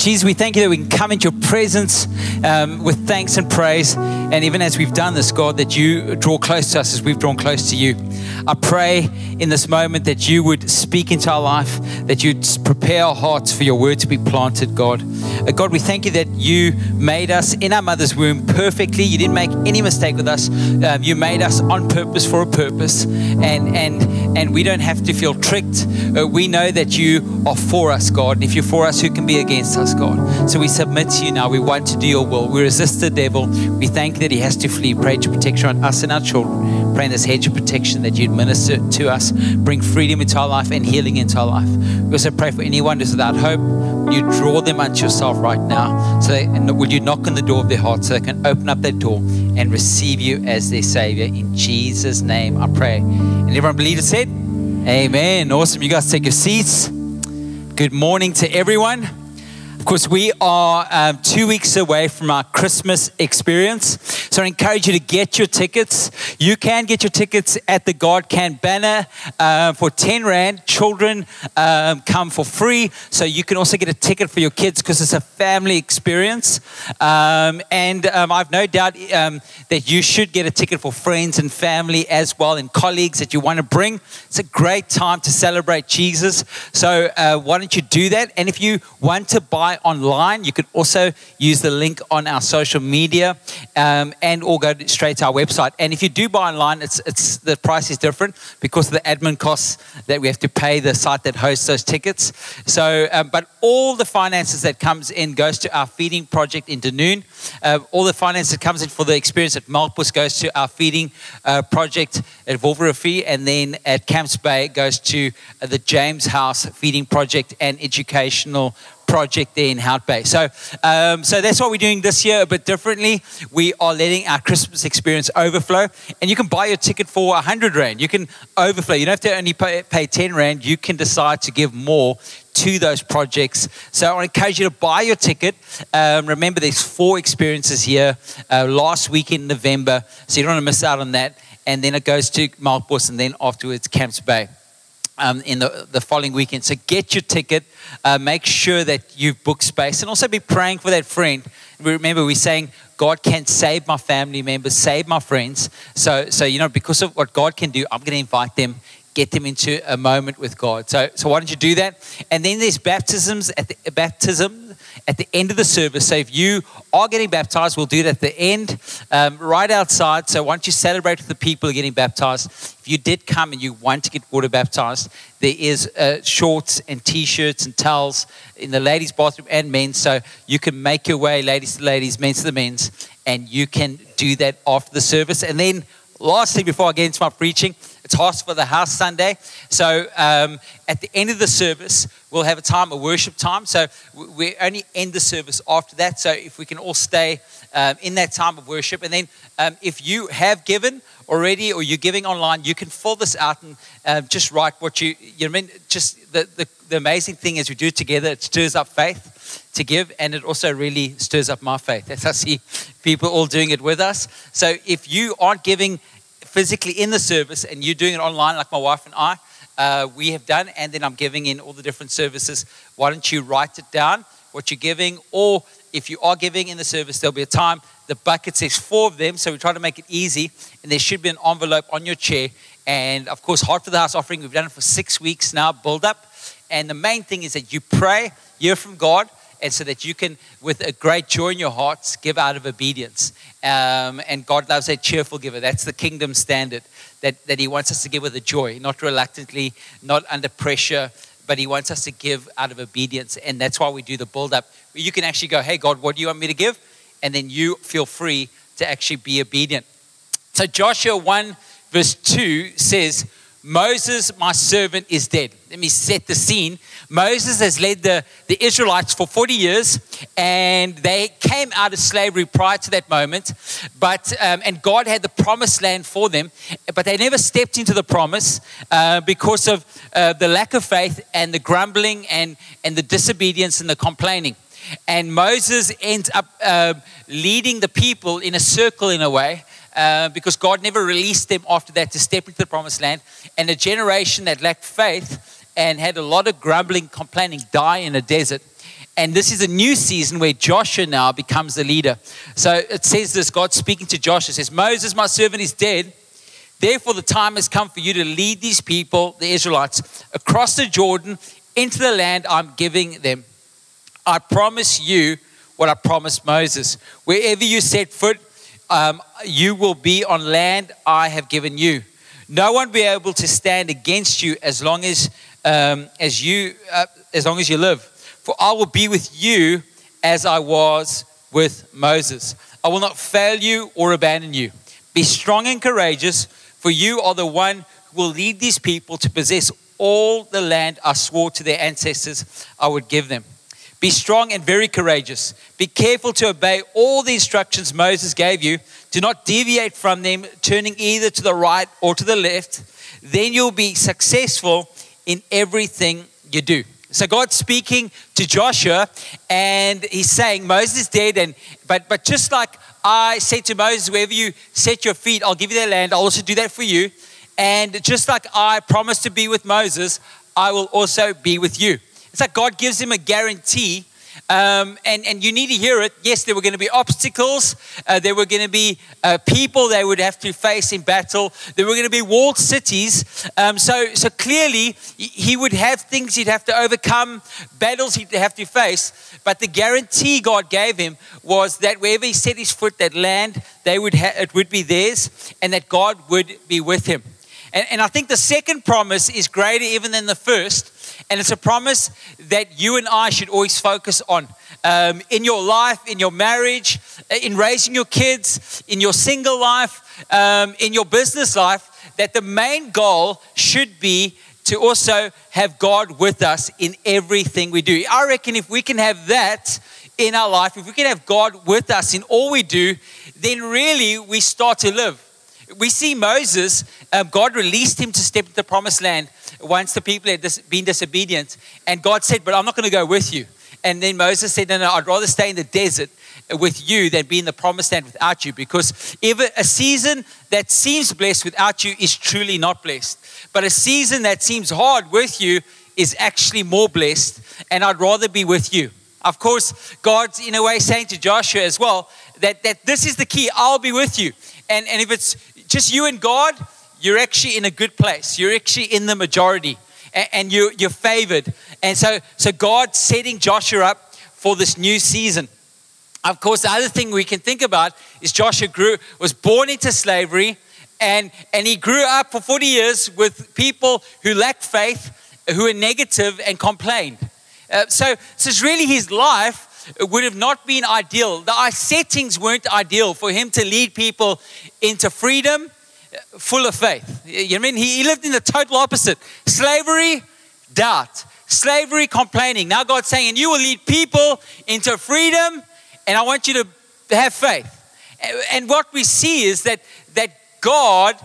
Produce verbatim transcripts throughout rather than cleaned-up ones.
Jesus, we thank you that we can come into your presence um, with thanks and praise. And even as we've done this, God, that you draw close to us as we've drawn close to you. I pray in this moment that you would speak into our life, that you'd prepare our hearts for your word to be planted, God. Uh, God, we thank you that you made us in our mother's womb perfectly. You didn't make any mistake with us. Um, you made us on purpose for a purpose. And and and we don't have to feel tricked. Uh, we know that you are for us, God. And if you're for us, who can be against us, God? So we submit to you now. We want to do your will. We resist the devil. We thank that he has to flee. Pray to protection on us and our children. Pray in this hedge of protection that you'd minister to us. Bring freedom into our life and healing into our life. We also pray for anyone who's without hope. Would you draw them unto yourself right now? So they, and would you knock on the door of their heart so they can open up that door and receive you as their Savior. In Jesus' name I pray. And everyone believe it said? Amen. Awesome. You guys take your seats. Good morning to everyone. Of course, we are um, two weeks away from our Christmas experience. So I encourage you to get your tickets. You can get your tickets at the God Can banner uh, for ten rand. Children um, come for free. So you can also get a ticket for your kids because it's a family experience. Um, and um, I've no doubt um, that you should get a ticket for friends and family as well and colleagues that you want to bring. It's a great time to celebrate Jesus. So uh, why don't you do that? And if you want to buy online, you can also use the link on our social media um, and or go straight to our website. And if you do buy online, it's it's the price is different because of the admin costs that we have to pay the site that hosts those tickets. So, um, but all the finances that comes in goes to our feeding project in Dunoon. Uh, all the finance that comes in for the experience at Malpus goes to our feeding uh, project at Wolverine, and then at Camps Bay it goes to uh, the James House feeding project and educational project there in Hout Bay. So, um, so that's what we're doing this year, a bit differently. We are letting our Christmas experience overflow, and you can buy your ticket for one hundred rand. You can overflow. You don't have to only pay, pay ten rand. You can decide to give more to those projects. So I encourage you to buy your ticket. Um, remember, there's four experiences here uh, last week in November, so you don't want to miss out on that. And then it goes to Malpus, and then afterwards Camps Bay. Um, in the, the following weekend. So get your ticket, uh, make sure that you've booked space, and also be praying for that friend. We remember we're saying, God can save my family members, save my friends. So, so you know, because of what God can do, I'm going to invite them, get them into a moment with God. So, so why don't you do that? And then there's baptisms at the uh, baptism. at the end of the service. So if you are getting baptized, we'll do it at the end, um, right outside. So once you celebrate with the people who are getting baptized, if you did come and you want to get water baptized, there is uh, shorts and T-shirts and towels in the ladies' bathroom and men's. So you can make your way, ladies to ladies, men's to the men's, and you can do that after the service. And then lastly, before I get into my preaching, it's House for the House Sunday. So um, at the end of the service, we'll have a time, a worship time. So we only end the service after that. So if we can all stay um, in that time of worship. And then um, if you have given already or you're giving online, you can fill this out and um, just write what you, you know what I mean? Just the, the, the amazing thing is we do it together. It stirs up faith to give, and it also really stirs up my faith as I see people all doing it with us. So if you aren't giving physically in the service and you're doing it online like my wife and I, uh, we have done, and then I'm giving in all the different services, why don't you write it down, what you're giving, or if you are giving in the service, there'll be a time, the bucket says four of them, so we try to make it easy, and there should be an envelope on your chair, and of course, Heart for the House offering, we've done it for six weeks now, build up, and the main thing is that you pray, hear from God, and so that you can, with a great joy in your hearts, give out of obedience. Um, and God loves a cheerful giver. That's the kingdom standard, that, that he wants us to give with a joy, not reluctantly, not under pressure, but he wants us to give out of obedience. And that's why we do the build-up. You can actually go, hey, God, what do you want me to give? And then you feel free to actually be obedient. So Joshua one verse two says, Moses, my servant, is dead. Let me set the scene. Moses has led the, the Israelites for forty years, and they came out of slavery prior to that moment. But um, and God had the promised land for them, but they never stepped into the promise uh, because of uh, the lack of faith and the grumbling and, and the disobedience and the complaining. And Moses ends up uh, leading the people in a circle in a way, Uh, because God never released them after that to step into the promised land. And a generation that lacked faith and had a lot of grumbling, complaining, die in a desert. And this is a new season where Joshua now becomes the leader. So it says this, God speaking to Joshua says, Moses, my servant, is dead. Therefore, the time has come for you to lead these people, the Israelites, across the Jordan into the land I'm giving them. I promise you what I promised Moses. Wherever you set foot, um, you will be on land I have given you. No one will be able to stand against you as long as um, as you uh, as long as you live. For I will be with you as I was with Moses. I will not fail you or abandon you. Be strong and courageous, for you are the one who will lead these people to possess all the land I swore to their ancestors I would give them. Be strong and very courageous. Be careful to obey all the instructions Moses gave you. Do not deviate from them, turning either to the right or to the left. Then you'll be successful in everything you do. So God's speaking to Joshua, and he's saying, Moses is dead, and but but just like I said to Moses, wherever you set your feet, I'll give you their land. I'll also do that for you. And just like I promised to be with Moses, I will also be with you. It's like God gives him a guarantee, um, and, and you need to hear it. Yes, there were going to be obstacles. Uh, there were going to be uh, people they would have to face in battle. There were going to be walled cities. Um, so, so clearly, he would have things he'd have to overcome, battles he'd have to face. But the guarantee God gave him was that wherever he set his foot, that land, they would ha- it would be theirs, and that God would be with him. And, and I think the second promise is greater even than the first. And it's a promise that you and I should always focus on. Um, in your life, in your marriage, in raising your kids, in your single life, um, in your business life, that the main goal should be to also have God with us in everything we do. I reckon if we can have that in our life, if we can have God with us in all we do, then really we start to live. We see Moses, um, God released him to step into the promised land once the people had dis- been disobedient. And God said, but I'm not going to go with you. And then Moses said, no, no, I'd rather stay in the desert with you than be in the promised land without you. Because even a season that seems blessed without you is truly not blessed. But a season that seems hard with you is actually more blessed. And I'd rather be with you. Of course, God's in a way saying to Joshua as well, that, that this is the key, I'll be with you. And, and if it's just you and God, you're actually in a good place. You're actually in the majority, and, and you're, you're favored. And so, so God's setting Joshua up for this new season. Of course, the other thing we can think about is Joshua grew, was born into slavery, and, and he grew up for forty years with people who lacked faith, who were negative and complained. Uh, so, so it's really his life would have not been ideal. The settings weren't ideal for him to lead people into freedom, full of faith. You know what I mean? He lived in the total opposite. Slavery, doubt. Slavery, complaining. Now God's saying, and you will lead people into freedom, and I want you to have faith. And what we see is that, that God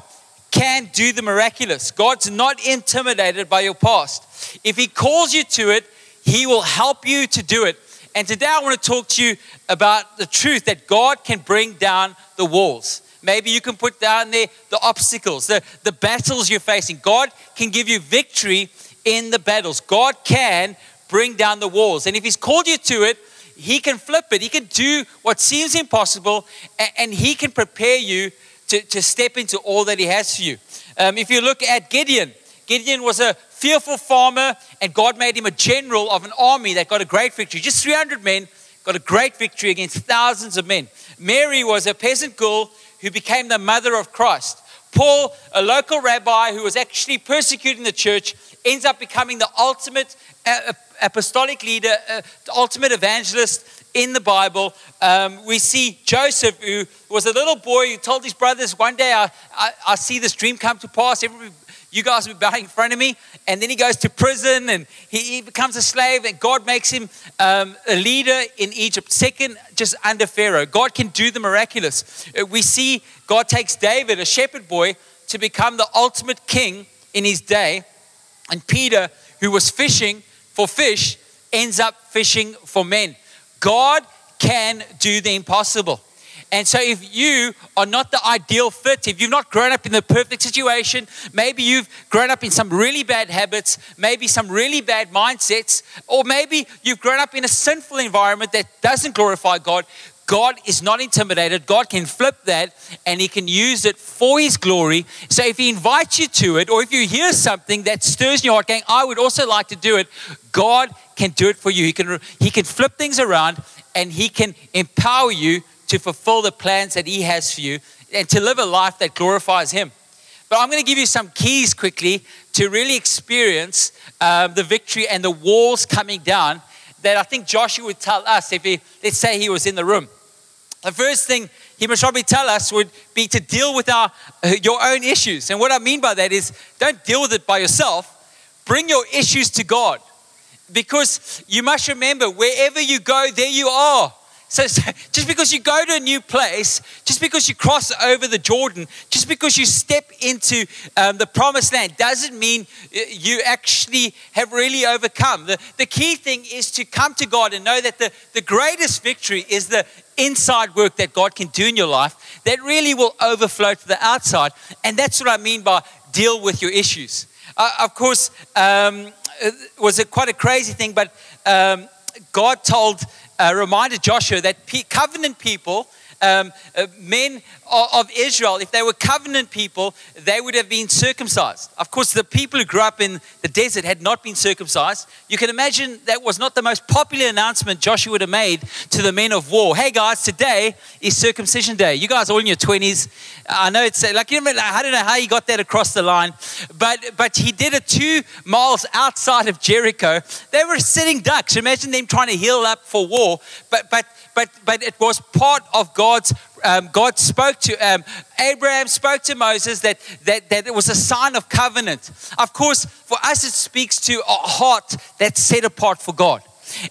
can do the miraculous. God's not intimidated by your past. If he calls you to it, he will help you to do it. And today I want to talk to you about the truth that God can bring down the walls. Maybe you can put down there the obstacles, the, the battles you're facing. God can give you victory in the battles. God can bring down the walls. And if he's called you to it, he can flip it. He can do what seems impossible, and, and he can prepare you to, to step into all that he has for you. Um, if you look at Gideon, Gideon was a fearful farmer, and God made him a general of an army that got a great victory. Just three hundred men got a great victory against thousands of men. Mary was a peasant girl who became the mother of Christ. Paul, a local rabbi who was actually persecuting the church, ends up becoming the ultimate apostolic leader, the ultimate evangelist in the Bible. Um, we see Joseph, who was a little boy who told his brothers, one day I, I, I see this dream come to pass. Everybody, you guys will be bowing in front of me. And then he goes to prison, and he, he becomes a slave, and God makes him um, a leader in Egypt, second just under Pharaoh. God can do the miraculous. We see God takes David, a shepherd boy, to become the ultimate king in his day. And Peter, who was fishing for fish, ends up fishing for men. God can do the impossible. And so if you are not the ideal fit, if you've not grown up in the perfect situation, maybe you've grown up in some really bad habits, maybe some really bad mindsets, or maybe you've grown up in a sinful environment that doesn't glorify God, God is not intimidated. God can flip that and He can use it for His glory. So if He invites you to it, or if you hear something that stirs in your heart, going, I would also like to do it, God can do it for you. He can, he can flip things around, and He can empower you to fulfill the plans that He has for you and to live a life that glorifies Him. But I'm going to give you some keys quickly to really experience um, the victory and the walls coming down that I think Joshua would tell us if he, let's say he was in the room. The first thing he must probably tell us would be to deal with our your own issues. And what I mean by that is, don't deal with it by yourself. Bring your issues to God. Because you must remember, wherever you go, there you are. So, so just because you go to a new place, just because you cross over the Jordan, just because you step into um, the promised land, doesn't mean you actually have really overcome. The, the key thing is to come to God and know that the, the greatest victory is the inside work that God can do in your life that really will overflow to the outside. And that's what I mean by deal with your issues. Uh, of course, um, it was a, quite a crazy thing, but um, God told... Uh, reminded Joshua that pe- covenant people, um, uh, men of, of Israel, if they were covenant people, they would have been circumcised. Of course, the people who grew up in the desert had not been circumcised. You can imagine that was not the most popular announcement Joshua would have made to the men of war. Hey guys, today is circumcision day. You guys are all in your twenties. I know it's like, you know, I don't know how he got that across the line, but but he did it two miles outside of Jericho. They were sitting ducks. Imagine them trying to heal up for war, but but but but it was part of God's. Um, God spoke to um, Abraham, spoke to Moses that, that that it was a sign of covenant. Of course, for us, it speaks to a heart that's set apart for God.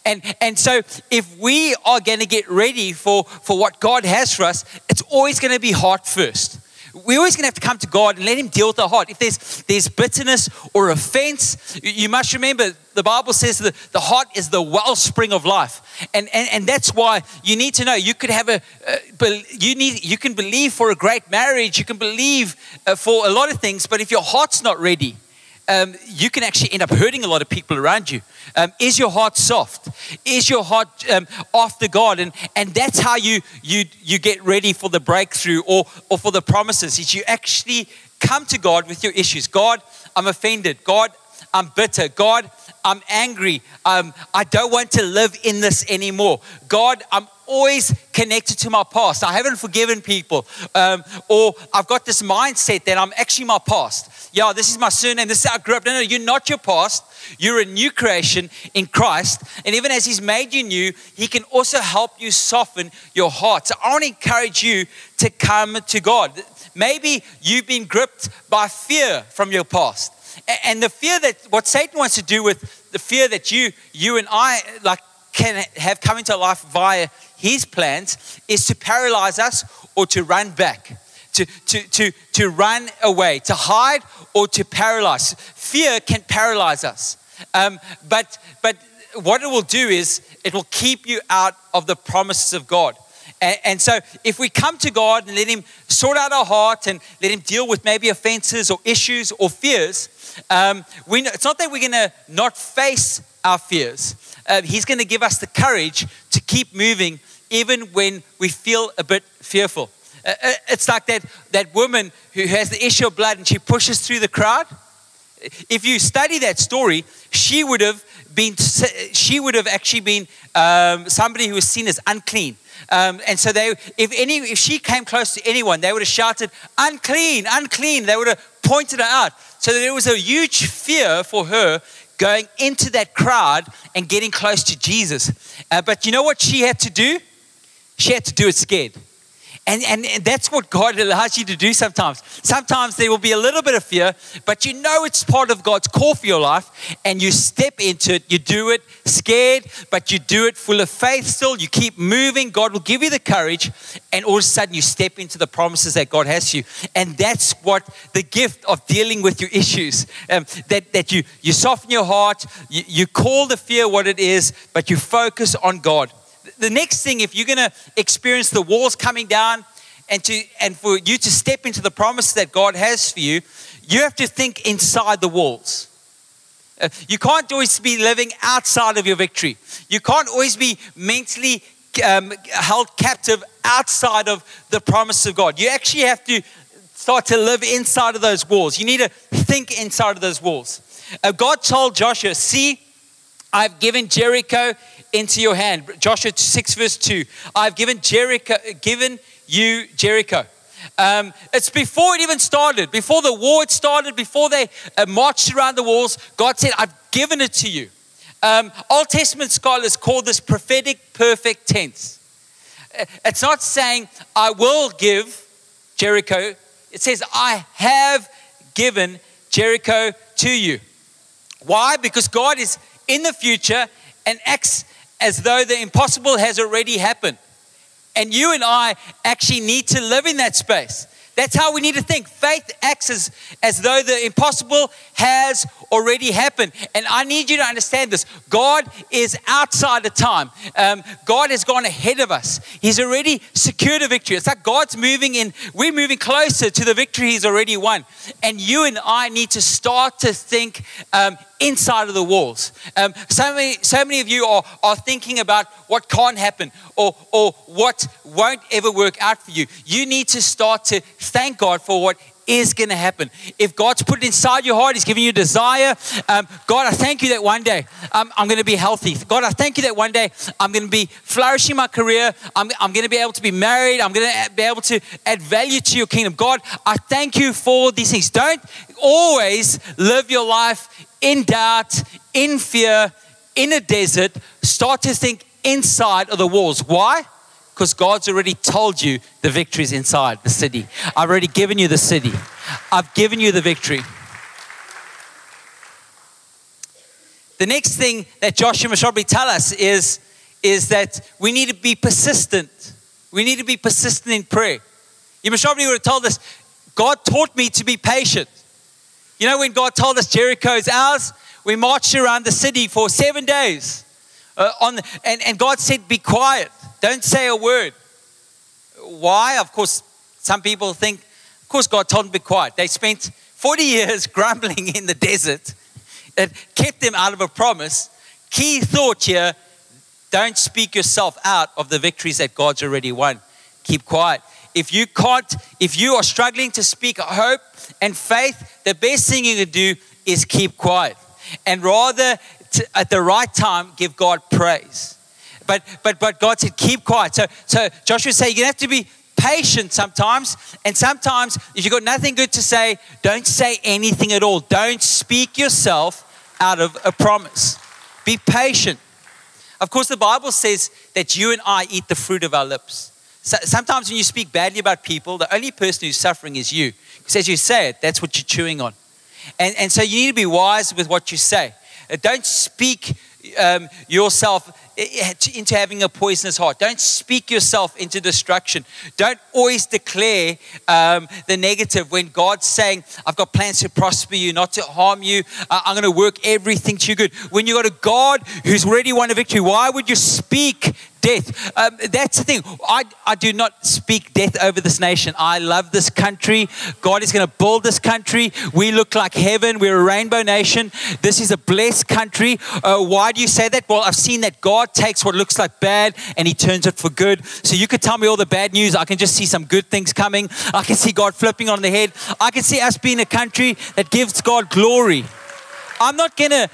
And and so if we are going to get ready for, for what God has for us, it's always going to be heart first. We're always going to have to come to God and let Him deal with our heart. If there's there's bitterness or offense, you must remember the Bible says that the heart is the wellspring of life, and and, and that's why you need to know you could have a uh, you need you can believe for a great marriage, you can believe uh, for a lot of things, but if your heart's not ready. Um, you can actually end up hurting a lot of people around you. Um, is your heart soft? Is your heart um, after God? And and that's how you you you get ready for the breakthrough or or for the promises. Is you actually come to God with your issues. God, I'm offended. God, I'm bitter. God, I'm angry. Um, I don't want to live in this anymore. God, I'm always connected to my past. I haven't forgiven people. Um, or I've got this mindset that I'm actually my past. Yeah, this is my surname. This is how I grew up. No, no, you're not your past. You're a new creation in Christ. And even as He's made you new, He can also help you soften your heart. So I want to encourage you to come to God. Maybe you've been gripped by fear from your past. And the fear that, what Satan wants to do with the fear that you you and I like can have come into life via his plans is to paralyze us or to run back, to, to, to, to run away, to hide or to paralyze. Fear can paralyze us. Um, but, but what it will do is it will keep you out of the promises of God. And so if we come to God and let Him sort out our heart and let Him deal with maybe offenses or issues or fears, um, we know, it's not that we're going to not face our fears. Uh, he's going to give us the courage to keep moving even when we feel a bit fearful. Uh, it's like that, that woman who has the issue of blood and she pushes through the crowd. If you study that story, she would have been, she would have actually been um, somebody who was seen as unclean. Um, and so they, if any, if she came close to anyone, they would have shouted, unclean, unclean. They would have pointed her out. So there was a huge fear for her going into that crowd and getting close to Jesus. Uh, but you know what she had to do? She had to do it scared. And, and and that's what God allows you to do sometimes. Sometimes there will be a little bit of fear, but you know it's part of God's call for your life, and you step into it. You do it scared, but you do it full of faith still. You keep moving. God will give you the courage, and all of a sudden you step into the promises that God has for you. And that's what the gift of dealing with your issues, um, that, that you, you soften your heart, you, you call the fear what it is, but you focus on God. The next thing, if you're going to experience the walls coming down and to and for you to step into the promise that God has for you, you have to think inside the walls. Uh, you can't always be living outside of your victory. You can't always be mentally um, held captive outside of the promise of God. You actually have to start to live inside of those walls. You need to think inside of those walls. Uh, God told Joshua, see, I've given Jericho into your hand. Joshua six verse two. I've given Jericho, given you Jericho. Um, it's before it even started, before the war had started, before they uh, marched around the walls, God said, I've given it to you. Um, Old Testament scholars call this prophetic perfect tense. It's not saying, I will give Jericho. It says, I have given Jericho to you. Why? Because God is in the future and acts as though the impossible has already happened. And you and I actually need to live in that space. That's how we need to think. Faith acts as, as though the impossible has already happened. And I need you to understand this. God is outside of time. Um, God has gone ahead of us. He's already secured a victory. It's like God's moving in. We're moving closer to the victory He's already won. And you and I need to start to think um, inside of the walls. Um, so many, so many of you are, are thinking about what can't happen or, or what won't ever work out for you. You need to start to thank God for what is going to happen. If God's put it inside your heart, He's giving you desire. Um, God, I thank you that one day um, I'm going to be healthy. God, I thank you that one day I'm going to be flourishing my career. I'm, I'm going to be able to be married. I'm going to be able to add value to your kingdom. God, I thank you for these things. Don't always live your life in doubt, in fear, in a desert. Start to think inside of the walls. Why? Because God's already told you the victory's inside the city. I've already given you the city. I've given you the victory. The next thing that Joshua must probably tell us is, is that we need to be persistent. We need to be persistent in prayer. You must probably would have told us, God taught me to be patient. You know, when God told us Jericho is ours, we marched around the city for seven days. Uh, on the, and, and God said, be quiet. Don't say a word. Why? Of course, some people think, of course, God told them to be quiet. They spent forty years grumbling in the desert. It kept them out of a promise. Key thought here, don't speak yourself out of the victories that God's already won. Keep quiet. If you can't, if you are struggling to speak hope and faith, the best thing you can do is keep quiet. And rather, to, at the right time, give God praise. But but but God said, keep quiet. So so Joshua said, you're going to have to be patient sometimes. And sometimes if you've got nothing good to say, don't say anything at all. Don't speak yourself out of a promise. Be patient. Of course, the Bible says that you and I eat the fruit of our lips. So, sometimes when you speak badly about people, the only person who's suffering is you. Because as you say it, that's what you're chewing on. And, and so you need to be wise with what you say. Don't speak um, yourself into having a poisonous heart. Don't speak yourself into destruction. Don't always declare um, the negative when God's saying, I've got plans to prosper you, not to harm you. Uh, I'm going to work everything to your good. When you've got a God who's already won a victory, why would you speak death? Um, that's the thing. I, I do not speak death over this nation. I love this country. God is going to build this country. We look like heaven. We're a rainbow nation. This is a blessed country. Uh, why do you say that? Well, I've seen that God takes what looks like bad and He turns it for good. So you could tell me all the bad news. I can just see some good things coming. I can see God flipping on the head. I can see us being a country that gives God glory. I'm not going to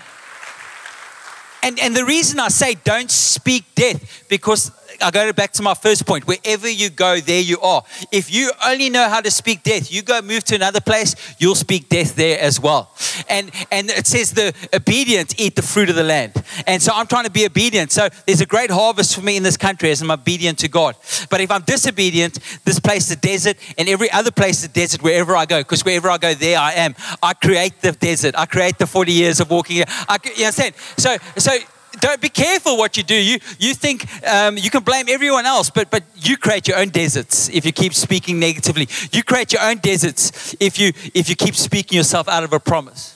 And and the reason I say don't speak death, because I go back to my first point, wherever you go, there you are. If you only know how to speak death, you go move to another place, you'll speak death there as well. And and it says the obedient eat the fruit of the land. And so I'm trying to be obedient. So there's a great harvest for me in this country as I'm obedient to God. But if I'm disobedient, this place is a desert and every other place is a desert wherever I go, because wherever I go, there I am. I create the desert. I create the forty years of walking. I, you understand? So, so, Don't be careful what you do. You you think um, you can blame everyone else, but but you create your own deserts if you keep speaking negatively. You create your own deserts if you if you keep speaking yourself out of a promise.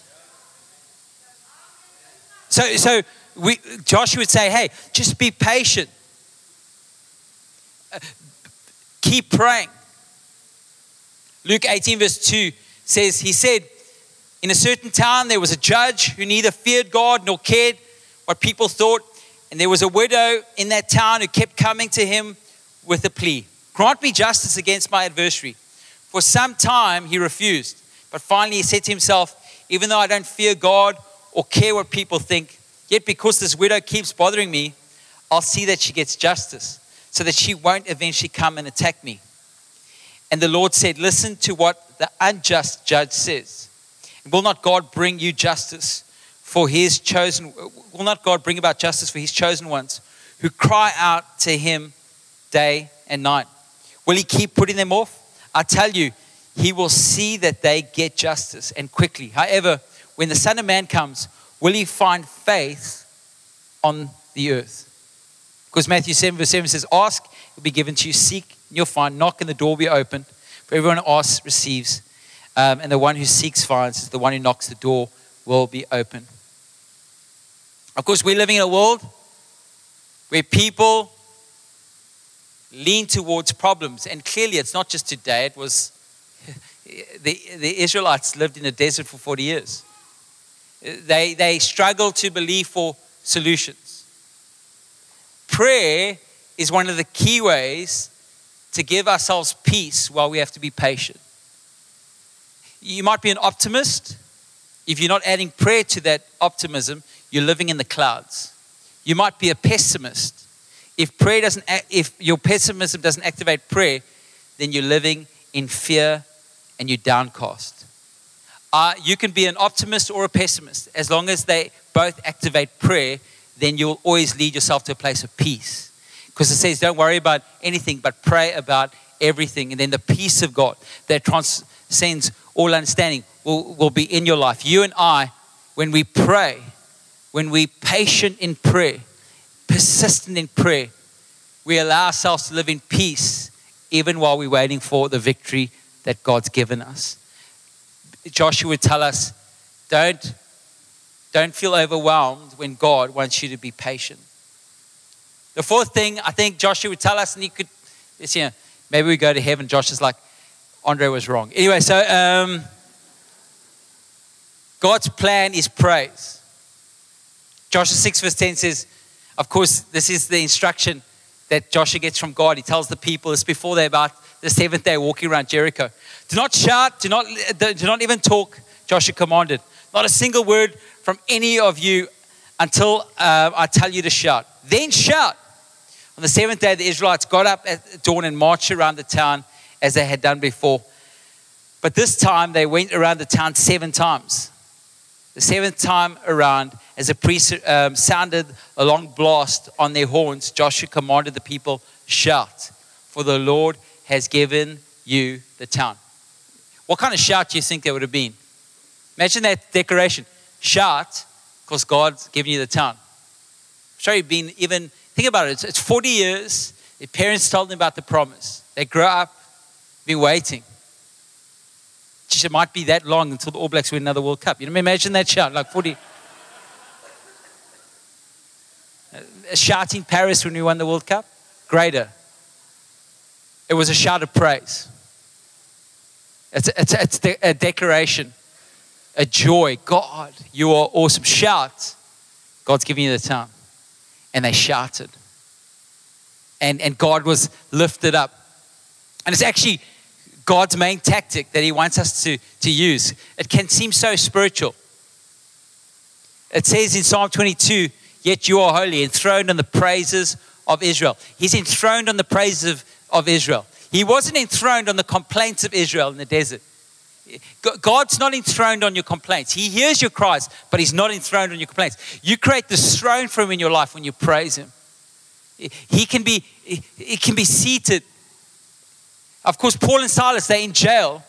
So so we Joshua would say, hey, just be patient. keep praying. Luke eighteen verse two says, he said, in a certain town there was a judge who neither feared God nor cared what people thought. And there was a widow in that town who kept coming to him with a plea. Grant me justice against my adversary. For some time he refused. But finally he said to himself, even though I don't fear God or care what people think, yet because this widow keeps bothering me, I'll see that she gets justice so that she won't eventually come and attack me. And the Lord said, listen to what the unjust judge says. Will not God bring you justice for his chosen, will not God bring about justice for his chosen ones who cry out to him day and night? Will he keep putting them off? I tell you, he will see that they get justice and quickly. However, when the Son of Man comes, will he find faith on the earth? Because Matthew seven verse seven says, ask, it will be given to you. Seek, you'll find. Knock, and the door will be opened. For everyone who asks receives. Um, and the one who seeks finds. Is the one who knocks, the door will be open. Of course, we're living in a world where people lean towards problems. And clearly, it's not just today. It was the, the Israelites lived in a desert for forty years. They, they struggled to believe for solutions. Prayer is one of the key ways to give ourselves peace while we have to be patient. You might be an optimist. If you're not adding prayer to that optimism, you're living in the clouds. You might be a pessimist. If prayer doesn't, if your pessimism doesn't activate prayer, then you're living in fear and you're downcast. Uh, you can be an optimist or a pessimist. As long as they both activate prayer, then you'll always lead yourself to a place of peace. Because it says, don't worry about anything, but pray about everything. And then the peace of God that transcends all understanding will, will be in your life. You and I, when we pray, when we're patient in prayer, persistent in prayer, we allow ourselves to live in peace even while we're waiting for the victory that God's given us. Joshua would tell us, don't, don't feel overwhelmed when God wants you to be patient. The fourth thing I think Joshua would tell us, and he could, you know, maybe we go to heaven, Josh is like, Andre was wrong. Anyway, so um, God's plan is praise. Joshua six verse ten says, of course, this is the instruction that Joshua gets from God. He tells the people, it's before they're about the seventh day walking around Jericho. Do not shout, do not, do not even talk, Joshua commanded. Not a single word from any of you until uh, I tell you to shout. Then shout. On the seventh day, the Israelites got up at dawn and marched around the town as they had done before. But this time they went around the town seven times. The seventh time around, as the priest um, sounded a long blast on their horns, Joshua commanded the people, shout, for the Lord has given you the town. What kind of shout do you think that would have been? Imagine that decoration. Shout, because God's given you the town. I'm sure you've been even, think about it, it's forty years. Their parents told them about the promise. They grow up, be waiting. It might be that long until the All Blacks win another World Cup. You know, imagine that shout, like forty. A shout in Paris when we won the World Cup, greater. It was a shout of praise. It's, it's, it's a declaration, a joy. God, you are awesome. Shout. God's giving you the town. And they shouted. And, and God was lifted up. And it's actually God's main tactic that he wants us to, to use. It can seem so spiritual. It says in Psalm twenty-two, yet you are holy, enthroned on the praises of Israel. He's enthroned on the praises of, of Israel. He wasn't enthroned on the complaints of Israel in the desert. God's not enthroned on your complaints. He hears your cries, but he's not enthroned on your complaints. You create this throne for him in your life when you praise him. He can be, he can be seated. Of course, Paul and Silas, they're in jail.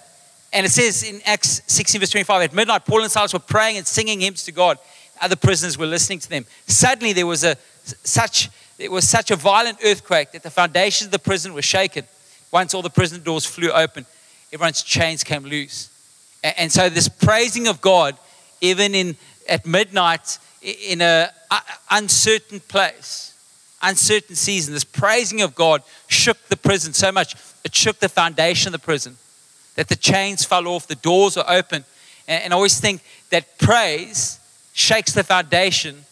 And it says in Acts sixteen, verse twenty-five, at midnight, Paul and Silas were praying and singing hymns to God. Other prisoners were listening to them. Suddenly, there was a such it was such a violent earthquake that the foundations of the prison were shaken. Once all the prison doors flew open, everyone's chains came loose. And so this praising of God, even in at midnight, in an uncertain place, uncertain season, this praising of God shook the prison so much. It shook the foundation of the prison, that the chains fell off, the doors were open. And, and I always think that praise shakes the foundation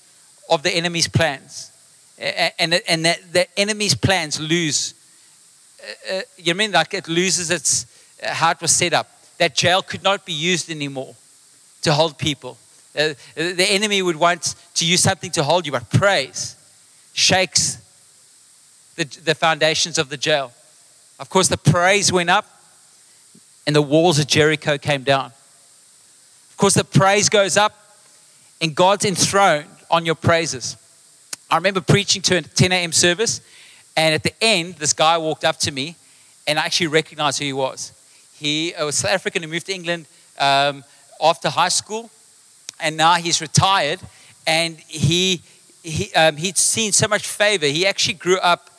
of the enemy's plans. And, and, and the, the enemy's plans lose. Uh, you know what I mean? Like it loses its, uh, how it was set up. That jail could not be used anymore to hold people. Uh, the enemy would want to use something to hold you, but praise shakes the, the foundations of the jail. Of course, the praise went up and the walls of Jericho came down. Of course, the praise goes up and God's enthroned on your praises. I remember preaching to a ten a.m. service, and at the end, this guy walked up to me, and I actually recognized who he was. He was South African who moved to England um, after high school, and now he's retired, and he, he, um, he'd seen so much favor. He actually grew up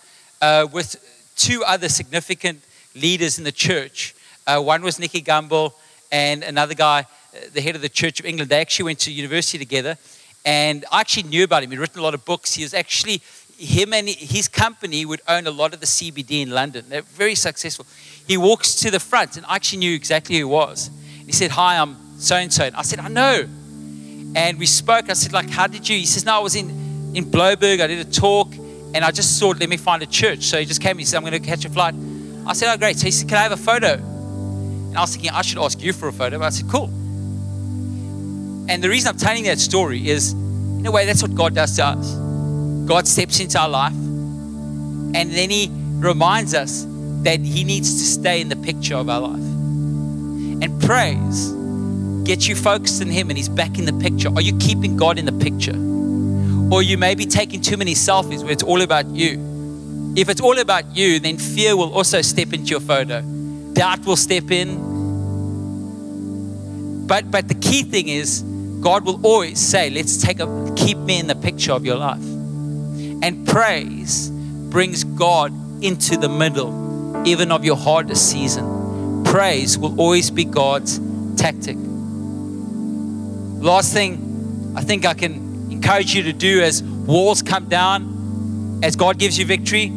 uh, with two other significant leaders in the church. Uh, one was Nicky Gumbel, and another guy, uh, the head of the Church of England. They actually went to university together, and I actually knew about him. He'd written a lot of books. He was actually, him and his company would own a lot of the C B D in London. They're very successful. He walks to the front, and I actually knew exactly who he was. He said, "Hi, I'm so-and-so." And I said, "I know." And we spoke. I said, like, "How did you?" He says, "No, I was in, in Bloberg. I did a talk, and I just thought, let me find a church." So he just came. He said, "I'm going to catch a flight." I said, "Oh, great." So he said, "Can I have a photo?" And I was thinking, I should ask you for a photo. But I said, "Cool." And the reason I'm telling that story is, in a way, that's what God does to us. God steps into our life, and then He reminds us that He needs to stay in the picture of our life. And praise gets you focused on Him, and He's back in the picture. Are you keeping God in the picture? Or you may be taking too many selfies where it's all about you. If it's all about you, then fear will also step into your photo. Doubt will step in. But but the key thing is, God will always say, "Let's take a keep me in the picture of your life." And praise brings God into the middle, even of your hardest season. Praise will always be God's tactic. Last thing I think I can encourage you to do as walls come down, as God gives you victory,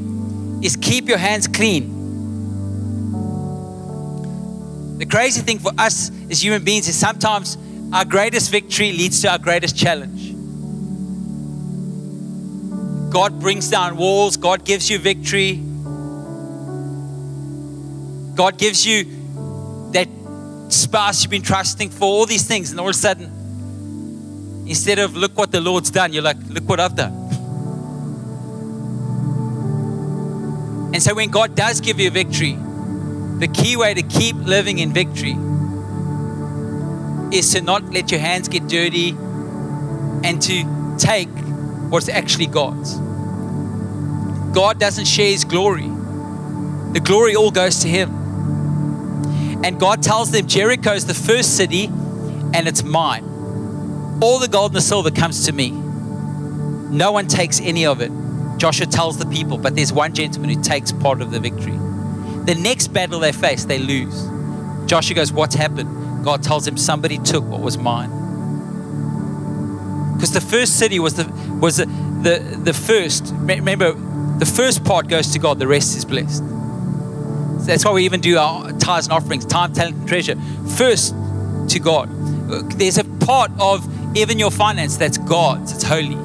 is keep your hands clean. The crazy thing for us as human beings is sometimes our greatest victory leads to our greatest challenge. God brings down walls. God gives you victory. God gives you that spouse you've been trusting for, all these things. And all of a sudden, instead of look what the Lord's done, you're like, look what I've done. And so when God does give you victory, the key way to keep living in victory is to not let your hands get dirty and to take what's actually God's. God doesn't share His glory. The glory all goes to Him. And God tells them, Jericho is the first city and it's mine. All the gold and the silver comes to me. No one takes any of it. Joshua tells the people, but there's one gentleman who takes part of the victory. The next battle they face, they lose. Joshua goes, "What's happened?" God tells him, "Somebody took what was mine." Because the first city was the was the, the, the first. Remember, the first part goes to God. The rest is blessed. So that's why we even do our tithes and offerings, time, talent, and treasure. First to God. There's a part of even your finance that's God's. It's holy.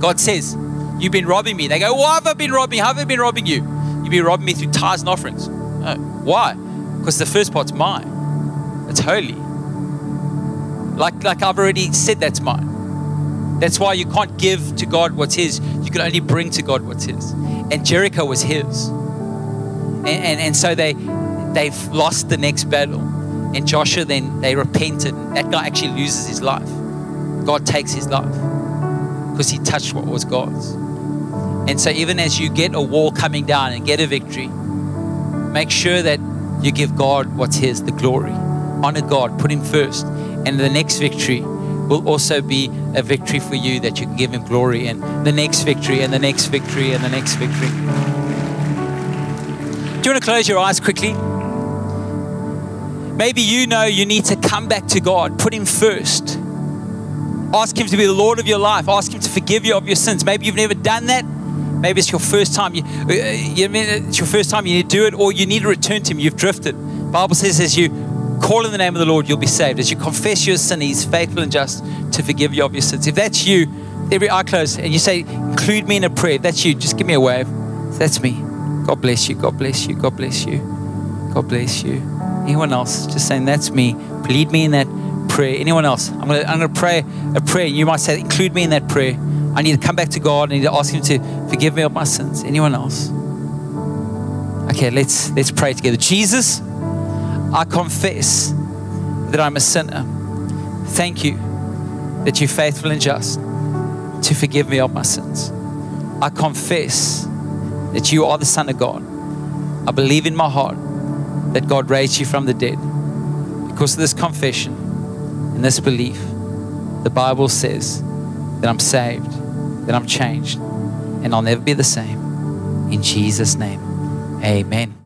God says, "You've been robbing me." They go, "Why have I been robbing? How have I been robbing you? You've been robbing me through tithes and offerings." No. Why? Because the first part's mine. It's holy. Like, like I've already said, that's mine. That's why you can't give to God what's His. You can only bring to God what's His. And Jericho was His. And, and, and so they, they've lost the next battle. And Joshua then, they repented. That guy actually loses his life. God takes his life because he touched what was God's. And so even as you get a wall coming down and get a victory, make sure that you give God what's His, the glory. Honor God, put Him first. And the next victory will also be a victory for you that you can give Him glory in. The next victory and the next victory and the next victory. Do you want to close your eyes quickly? Maybe you know you need to come back to God. Put Him first. Ask Him to be the Lord of your life. Ask Him to forgive you of your sins. Maybe you've never done that. Maybe it's your first time. You, you mean it's your first time you need to do it, or you need to return to Him. You've drifted. The Bible says as you call in the name of the Lord, you'll be saved. As you confess your sin, He's faithful and just to forgive you of your sins. If that's you, every eye closed, and you say, include me in a prayer. If that's you, just give me a wave. If that's me. God bless you. God bless you. God bless you. God bless you. Anyone else? Just saying, that's me. Lead me in that prayer. Anyone else? I'm going to, I'm going to pray a prayer. You might say, include me in that prayer. I need to come back to God. I need to ask Him to forgive me of my sins. Anyone else? Okay, let's let's pray together. Jesus, I confess that I'm a sinner. Thank you that you're faithful and just to forgive me of my sins. I confess that you are the Son of God. I believe in my heart that God raised you from the dead. Because of this confession and this belief, the Bible says that I'm saved, that I'm changed, and I'll never be the same. In Jesus' name, amen.